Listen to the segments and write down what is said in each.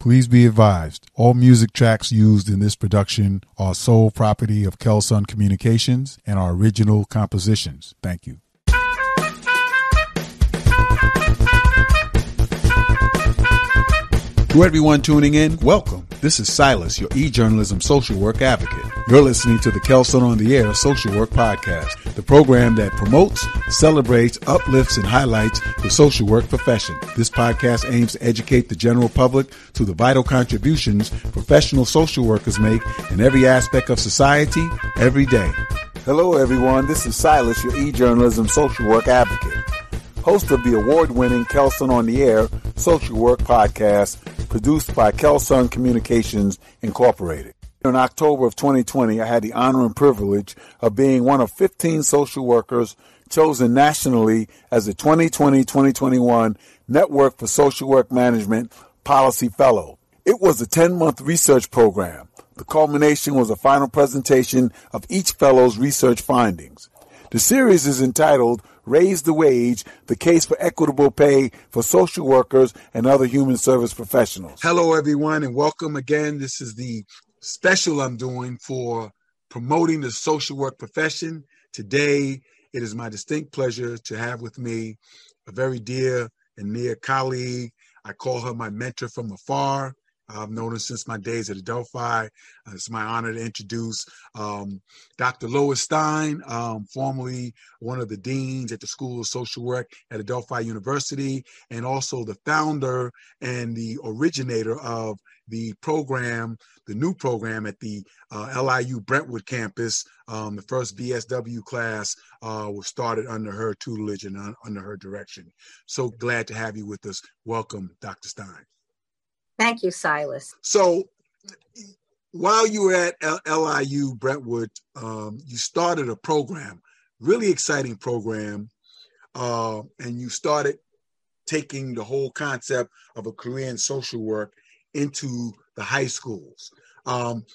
Please be advised, all music tracks used in this production are sole property of Kelsunn Communications and are original compositions. Thank you. To everyone tuning in, welcome. This is Silas, your e-journalism social work advocate. You're listening to the Kelsunn on the Air Social Work Podcast, the program that promotes, celebrates, uplifts, and highlights the social work profession. This podcast aims to educate the general public to the vital contributions professional social workers make in every aspect of society, every day. Hello, everyone. This is Silas, your e-journalism social work advocate, host of the award-winning Kelsunn on the Air Social Work Podcast, produced by Kelsunn Communications, Incorporated. In October of 2020, I had the honor and privilege of being one of 15 social workers chosen nationally as the 2020-2021 Network for Social Work Management Policy Fellow. It was a 10-month research program. The culmination was a final presentation of each fellow's research findings. The series is entitled Raise the Wage, the case for equitable pay for social workers and other human service professionals. Hello, everyone, and welcome again. This is the special I'm doing for promoting the social work profession. Today, it is my distinct pleasure to have with me a very dear and near colleague. I call her my mentor from afar. I've known her since my days at Adelphi. It's my honor to introduce Dr. Lois Stein, formerly one of the deans at the School of Social Work at Adelphi University, and also the founder and the originator of the program, the new program at the LIU Brentwood campus. The first BSW class was started under her tutelage and under her direction. So glad to have you with us. Welcome, Dr. Stein. Thank you, Silas. So while you were at LIU Brentwood, you started a program, really exciting program, and you started taking the whole concept of a career in social work into the high schools.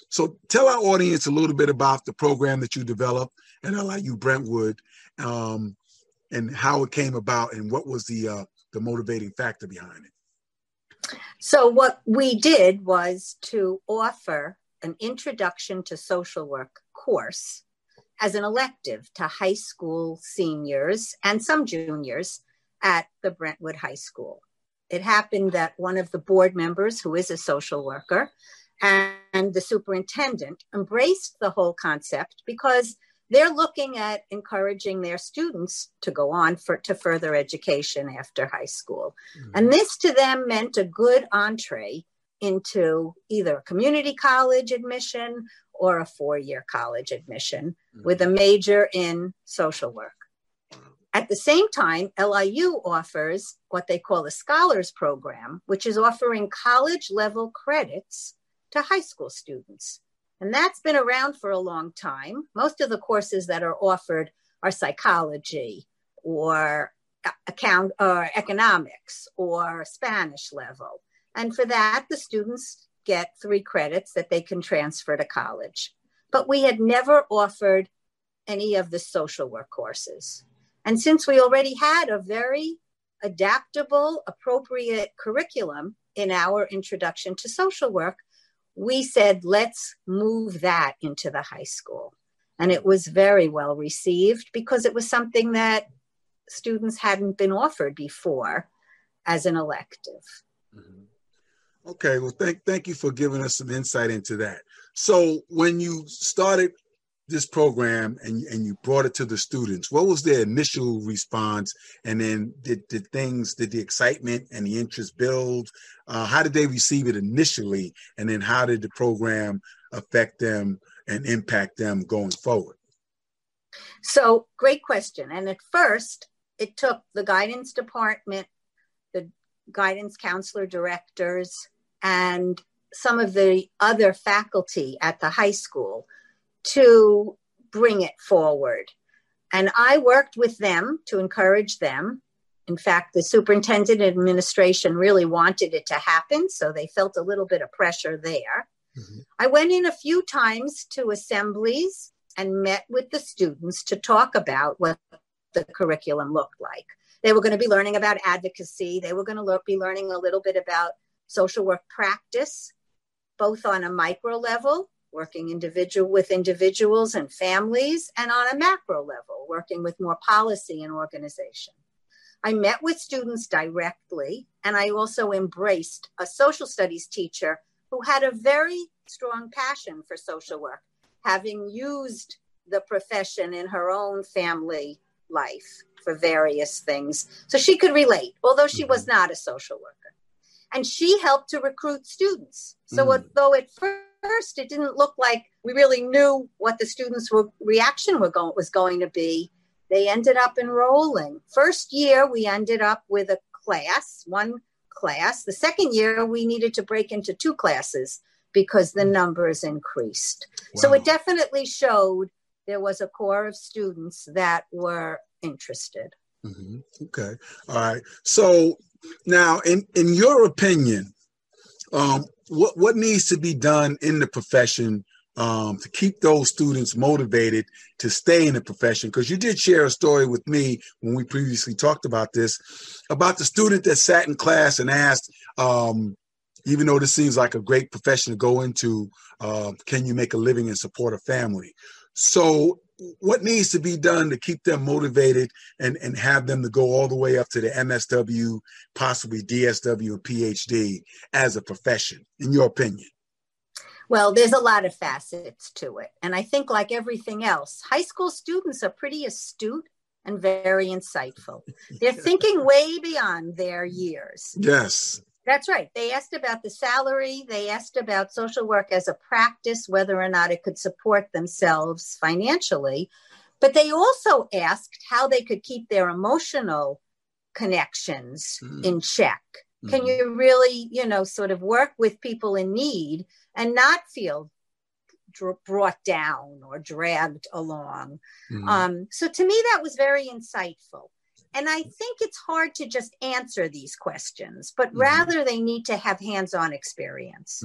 So tell our audience a little bit about the program that you developed at LIU Brentwood and how it came about and what was the motivating factor behind it. So what we did was to offer an introduction to social work course as an elective to high school seniors and some juniors at the Brentwood High School. It happened that one of the board members, who is a social worker, and the superintendent embraced the whole concept because they're looking at encouraging their students to go on to further education after high school. Mm-hmm. And this to them meant a good entree into either a community college admission or a four-year college admission with a major in social work. At the same time, LIU offers what they call a scholars program, which is offering college-level credits to high school students. And that's been around for a long time. Most of the courses that are offered are psychology or account or economics or Spanish level. And for that, the students get 3 credits that they can transfer to college. But we had never offered any of the social work courses. And since we already had a very adaptable, appropriate curriculum in our introduction to social work, we said, let's move that into the high school. And it was very well received because it was something that students hadn't been offered before as an elective. Mm-hmm. Okay, well, thank you for giving us some insight into that. So when you started this program and you brought it to the students, what was their initial response? And then did the excitement and the interest build? How did they receive it initially? And then how did the program affect them and impact them going forward? So great question. And at first it took the guidance department, the guidance counselor directors, and some of the other faculty at the high school to bring it forward. And I worked with them to encourage them. In fact, the superintendent administration really wanted it to happen, so they felt a little bit of pressure there. Mm-hmm. I went in a few times to assemblies and met with the students to talk about what the curriculum looked like. They were going to be learning about advocacy. They were going to be learning a little bit about social work practice, both on a micro level, working with individuals and families, and on a macro level, working with more policy and organization. I met with students directly, and I also embraced a social studies teacher who had a very strong passion for social work, having used the profession in her own family life for various things. So she could relate, although she was not a social worker. And she helped to recruit students. So although at first it didn't look like we really knew what the students' reaction was going to be, they ended up enrolling. First year, we ended up with a class, one class. The second year, we needed to break into two classes because the numbers increased. Wow. So it definitely showed there was a core of students that were interested. Mm-hmm. Okay. All right. So now, in your opinion, what needs to be done in the profession to keep those students motivated to stay in the profession? Because you did share a story with me when we previously talked about this, about the student that sat in class and asked, even though this seems like a great profession to go into, can you make a living and support a family? So what needs to be done to keep them motivated and have them to go all the way up to the MSW, possibly DSW or PhD as a profession, in your opinion? Well, there's a lot of facets to it. And I think like everything else, high school students are pretty astute and very insightful. They're thinking way beyond their years. Yes. That's right. They asked about the salary. They asked about social work as a practice, whether or not it could support themselves financially. But they also asked how they could keep their emotional connections in check. Can you really, sort of work with people in need and not feel brought down or dragged along? So to me, that was very insightful. And I think it's hard to just answer these questions, but rather they need to have hands-on experience.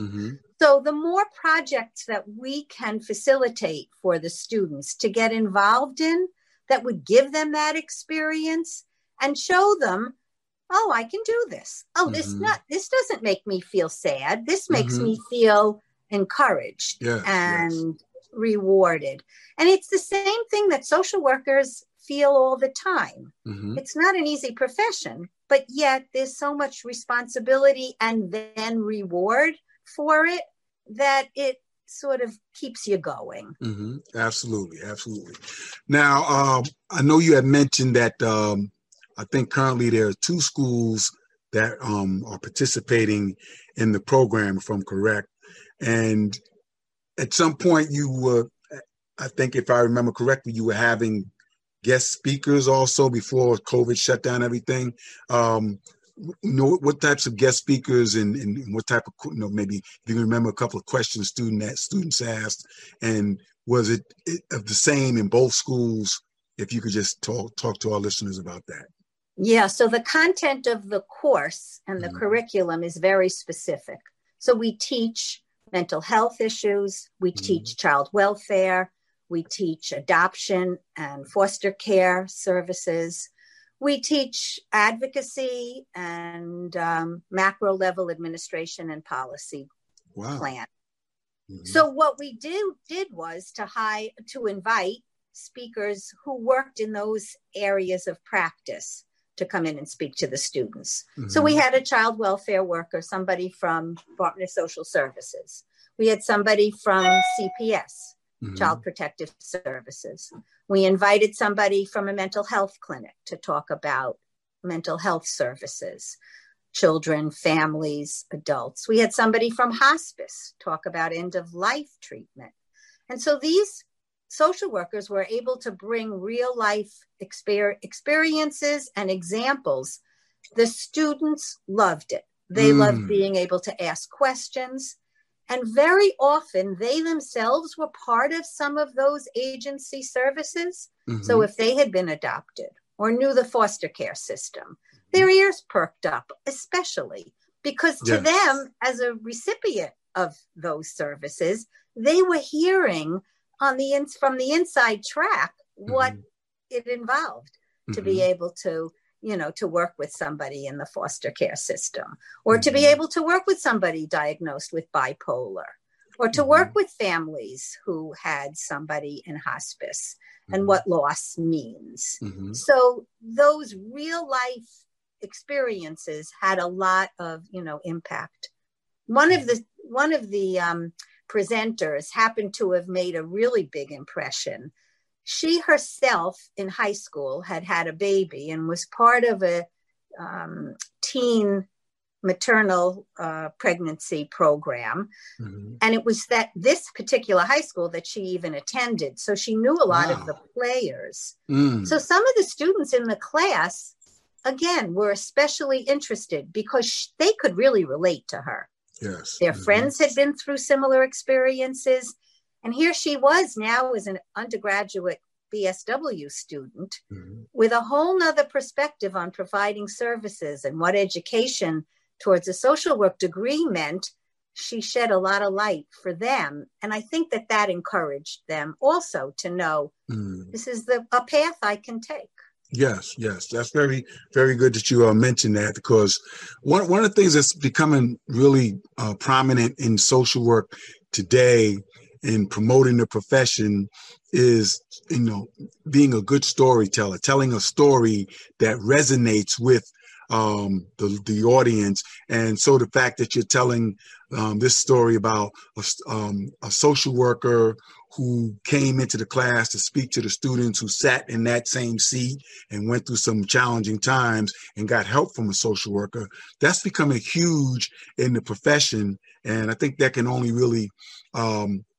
So the more projects that we can facilitate for the students to get involved in that would give them that experience and show them, oh, I can do this. Oh, this doesn't make me feel sad. This makes me feel encouraged and rewarded. And it's the same thing that social workers feel all the time. It's not an easy profession, but yet there's so much responsibility and then reward for it that it sort of keeps you going. Absolutely. Absolutely. Now, I know you had mentioned that I think currently there are two schools that are participating in the program, if I'm correct. And at some point you were, I think if I remember correctly, you were having guest speakers also before COVID shut down everything. What types of guest speakers and what type of, maybe if you can remember a couple of questions students asked, and was it the same in both schools? If you could just talk to our listeners about that. Yeah, so the content of the course and the curriculum is very specific. So we teach mental health issues, we teach child welfare, we teach adoption and foster care services. We teach advocacy and macro level administration and policy plan. So what we did was to invite speakers who worked in those areas of practice to come in and speak to the students. So we had a child welfare worker, somebody from Department of Social Services. We had somebody from CPS. Child Protective Services. We invited somebody from a mental health clinic to talk about mental health services, children, families, adults. We had somebody from hospice talk about end of life treatment. And so these social workers were able to bring real life experiences and examples. The students loved it. They loved being able to ask questions. And very often they themselves were part of some of those agency services. So if they had been adopted or knew the foster care system, their ears perked up, especially because to them, as a recipient of those services, they were hearing from the inside track what it involved to be able to you know, to work with somebody in the foster care system, or to be able to work with somebody diagnosed with bipolar, or to work with families who had somebody in hospice and what loss means. So those real life experiences had a lot of, you know, impact. One of the presenters happened to have made a really big impression. She herself in high school had had a baby and was part of a teen maternal pregnancy program. And it was that this particular high school that she even attended. So she knew a lot of the players. So some of the students in the class, again, were especially interested because they could really relate to her. Their friends had been through similar experiences. And here she was now as an undergraduate BSW student with a whole nother perspective on providing services and what education towards a social work degree meant. She shed a lot of light for them. And I think that that encouraged them also to know this is a path I can take. Yes. That's very, very good that you mentioned that, because one of the things that's becoming really prominent in social work today in promoting the profession is, you know, being a good storyteller, telling a story that resonates with the audience. And so the fact that you're telling this story about a social worker who came into the class to speak to the students, who sat in that same seat and went through some challenging times and got help from a social worker, that's becoming huge in the profession. And I think that can only really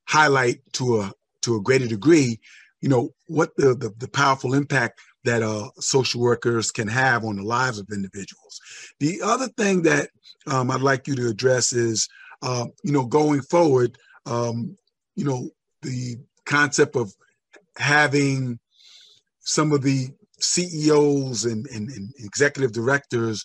highlight to a greater degree, you know, what the powerful impact that social workers can have on the lives of individuals. The other thing that I'd like you to address is, you know, going forward, you know, the concept of having some of the CEOs and executive directors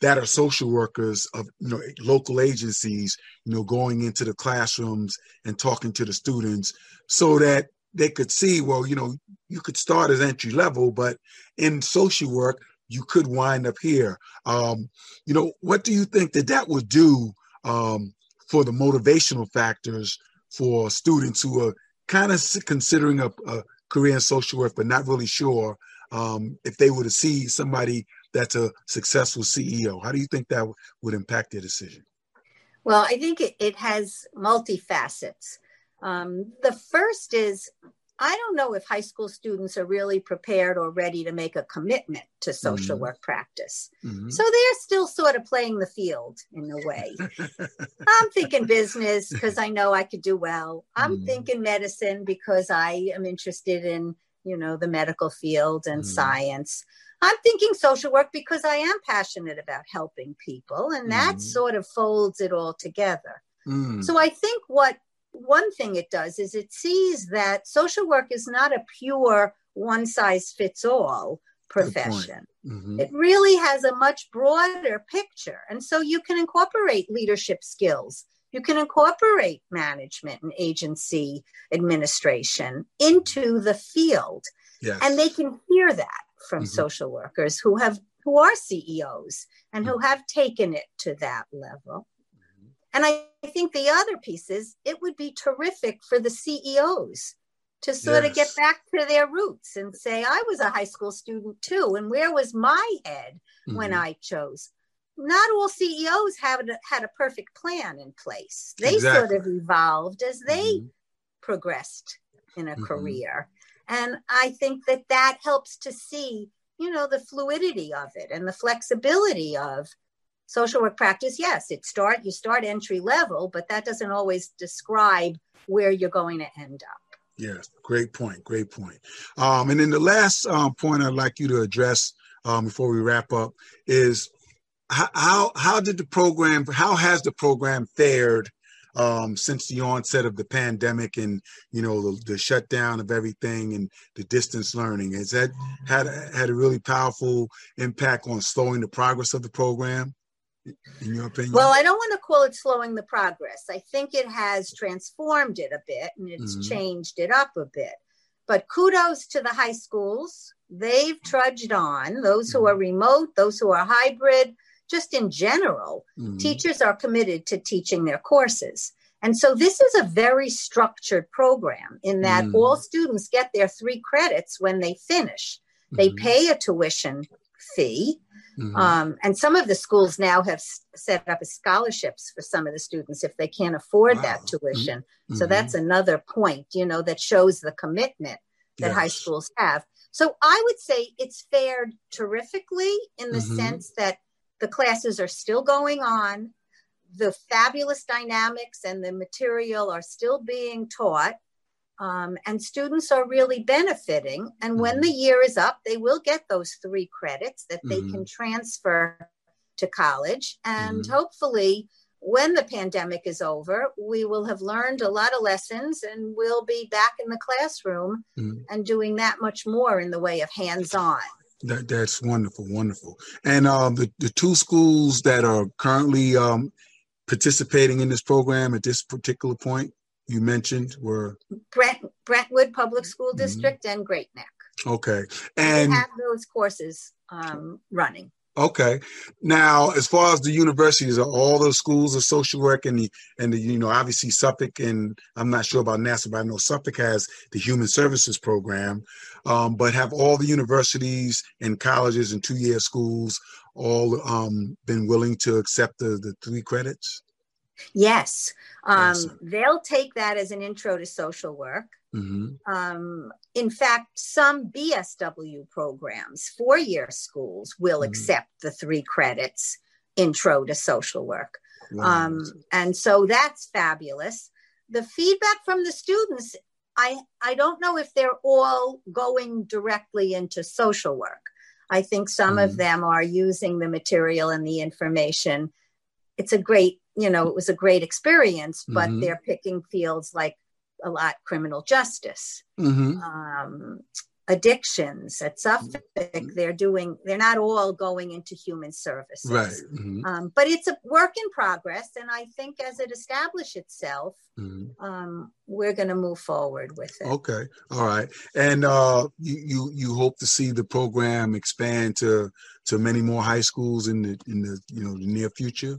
that are social workers of, you know, local agencies, you know, going into the classrooms and talking to the students so that they could see, well, you know, you could start as entry level, but in social work, you could wind up here. You know, what do you think that would do for the motivational factors for students who are kind of considering a career in social work, but not really sure if they were to see somebody that's a successful CEO? How do you think that would impact their decision? Well, I think it has multifacets. The first is, I don't know if high school students are really prepared or ready to make a commitment to social work practice. So they're still sort of playing the field in a way. I'm thinking business because I know I could do well. I'm thinking medicine because I am interested in, you know, the medical field and science. I'm thinking social work because I am passionate about helping people, and that sort of folds it all together. So I think one thing it does is it sees that social work is not a pure one-size-fits-all profession. It really has a much broader picture. And so you can incorporate leadership skills. You can incorporate management and agency administration into the field. And they can hear that from social workers who are CEOs and who have taken it to that level. And I think the other piece is it would be terrific for the CEOs to sort of get back to their roots and say, I was a high school student too, and where was my head when I chose? Not all CEOs had a perfect plan in place. They sort of evolved as they progressed in a career. And I think that helps to see, you know, the fluidity of it and the flexibility of social work practice. Yes, you start entry level, but that doesn't always describe where you're going to end up. Yes, great point. And then the last point I'd like you to address before we wrap up is how has the program fared since the onset of the pandemic and, you know, the shutdown of everything and the distance learning? Has that had a really powerful impact on slowing the progress of the program? In your opinion? Well, I don't want to call it slowing the progress. I think it has transformed it a bit and it's changed it up a bit. But kudos to the high schools they've trudged on, those who are remote, those who are hybrid, just in general, teachers are committed to teaching their courses. And so this is a very structured program in that all students get their 3 credits when they finish. They pay a tuition fee. And some of the schools now have set up as scholarships for some of the students if they can't afford that tuition. So that's another point, you know, that shows the commitment that high schools have. So I would say it's fared terrifically in the sense that the classes are still going on. The fabulous dynamics and the material are still being taught, and students are really benefiting. And when the year is up, they will get those 3 credits that they can transfer to college. And hopefully when the pandemic is over, we will have learned a lot of lessons and we'll be back in the classroom and doing that much more in the way of hands-on. That's wonderful, wonderful. And the two schools that are currently participating in this program at this particular point you mentioned were? Brentwood Public School District and Great Neck. Okay. And we have those courses running. Okay. Now, as far as the universities, are all the schools of social work and the, you know, obviously Suffolk, and I'm not sure about Nassau, but I know Suffolk has the human services program, but have all the universities and colleges and two-year schools all been willing to accept the 3 credits? Yes. Awesome. They'll take that as an intro to social work. In fact, some BSW programs, 4-year schools, will accept the 3 credits intro to social work. Wow. And so that's fabulous. The feedback from the students, I don't know if they're all going directly into social work. I think some of them are using the material and the information. It's a great, you know, it was a great experience, but they're picking fields like a lot, criminal justice, addictions at Suffolk. They're not all going into human services, right? But it's a work in progress. And I think as it establishes itself, we're going to move forward with it. Okay. All right. And you hope to see the program expand to many more high schools in the you know, the near future?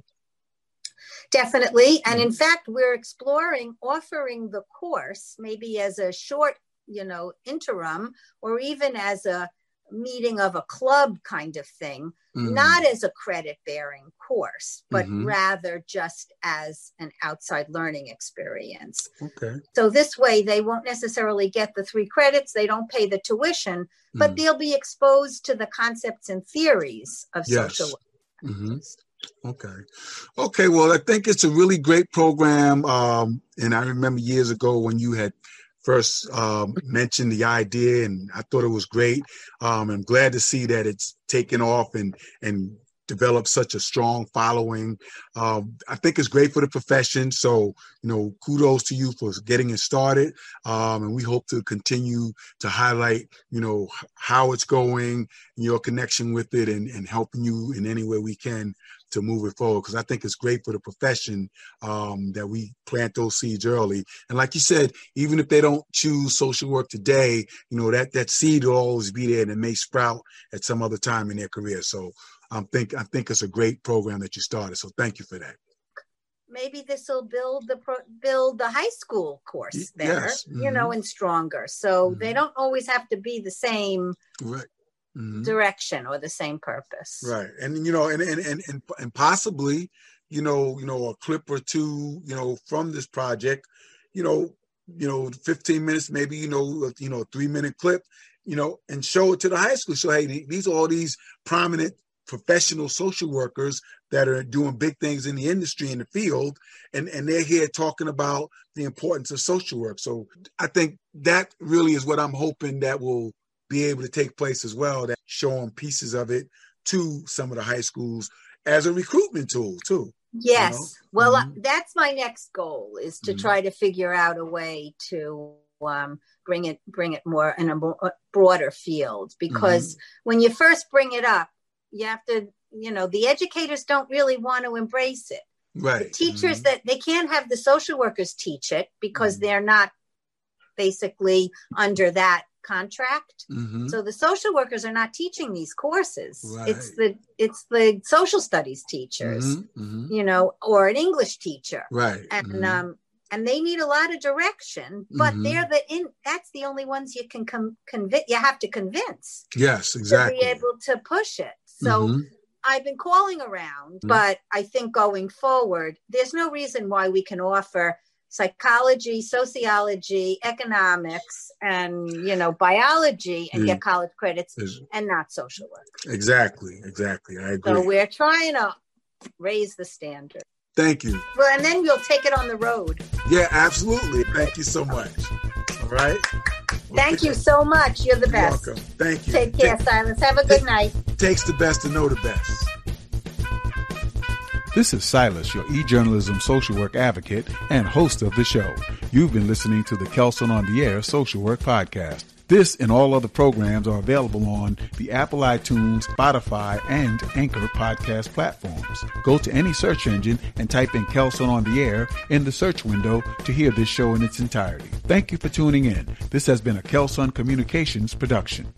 Definitely. And in fact, we're exploring offering the course maybe as a short, you know, interim, or even as a meeting of a club kind of thing, not as a credit bearing course, but rather just as an outside learning experience. Okay. So this way they won't necessarily get the 3 credits. They don't pay the tuition, but they'll be exposed to the concepts and theories of social work. Okay. Well, I think it's a really great program. And I remember years ago when you had first mentioned the idea, and I thought it was great. I'm glad to see that it's taken off and developed such a strong following. I think it's great for the profession. So, you know, kudos to you for getting it started. And we hope to continue to highlight, you know, how it's going, your connection with it, and helping you in any way we can to move it forward, because I think it's great for the profession that we plant those seeds early. And like you said, even if they don't choose social work today, you know, that seed will always be there, and it may sprout at some other time in their career. So I think it's a great program that you started. So thank you for that. Maybe this will build the high school course there, you know, and stronger. So they don't always have to be the same. Right. Direction or the same purpose, right? And you know, and possibly, you know, a clip or two, you know, from this project, you know, 15 minutes, maybe, you know, a 3-minute clip, you know, and show it to the high school. So hey, these all these prominent professional social workers that are doing big things in the industry, in the field, and they're here talking about the importance of social work. So I think that really is what I'm hoping that will be able to take place as well, that showing pieces of it to some of the high schools as a recruitment tool too. Yes. You know? Well, that's my next goal, is to try to figure out a way to bring it more in a broader field, because when you first bring it up, you have to, you know, the educators don't really want to embrace it. Right. The teachers that they can't have the social workers teach it, because they're not basically under that contract. Mm-hmm. So the social workers are not teaching these courses. Right. It's the social studies teachers, mm-hmm. you know, or an English teacher. Right. And mm-hmm. And they need a lot of direction, but mm-hmm. that's the only ones you can convince. You have to convince. Yes, exactly. To be able to push it. So mm-hmm. I've been calling around, mm-hmm. but I think going forward, there's no reason why we can offer psychology, sociology, economics, and, you know, biology and get college credits and not social work. Exactly. I agree. So we're trying to raise the standard. Thank you. Well, and then we'll take it on the road. Yeah, absolutely. Thank you so much. All right. Thank you so much. You're the best. You're welcome. Thank you. Take care, Silas. Have a good night. Takes the best to know the best. This is Silas, your e-journalism social work advocate and host of the show. You've been listening to the Kelsunn on the Air Social Work Podcast. This and all other programs are available on the Apple iTunes, Spotify, and Anchor podcast platforms. Go to any search engine and type in Kelsunn on the Air in the search window to hear this show in its entirety. Thank you for tuning in. This has been a Kelsunn Communications production.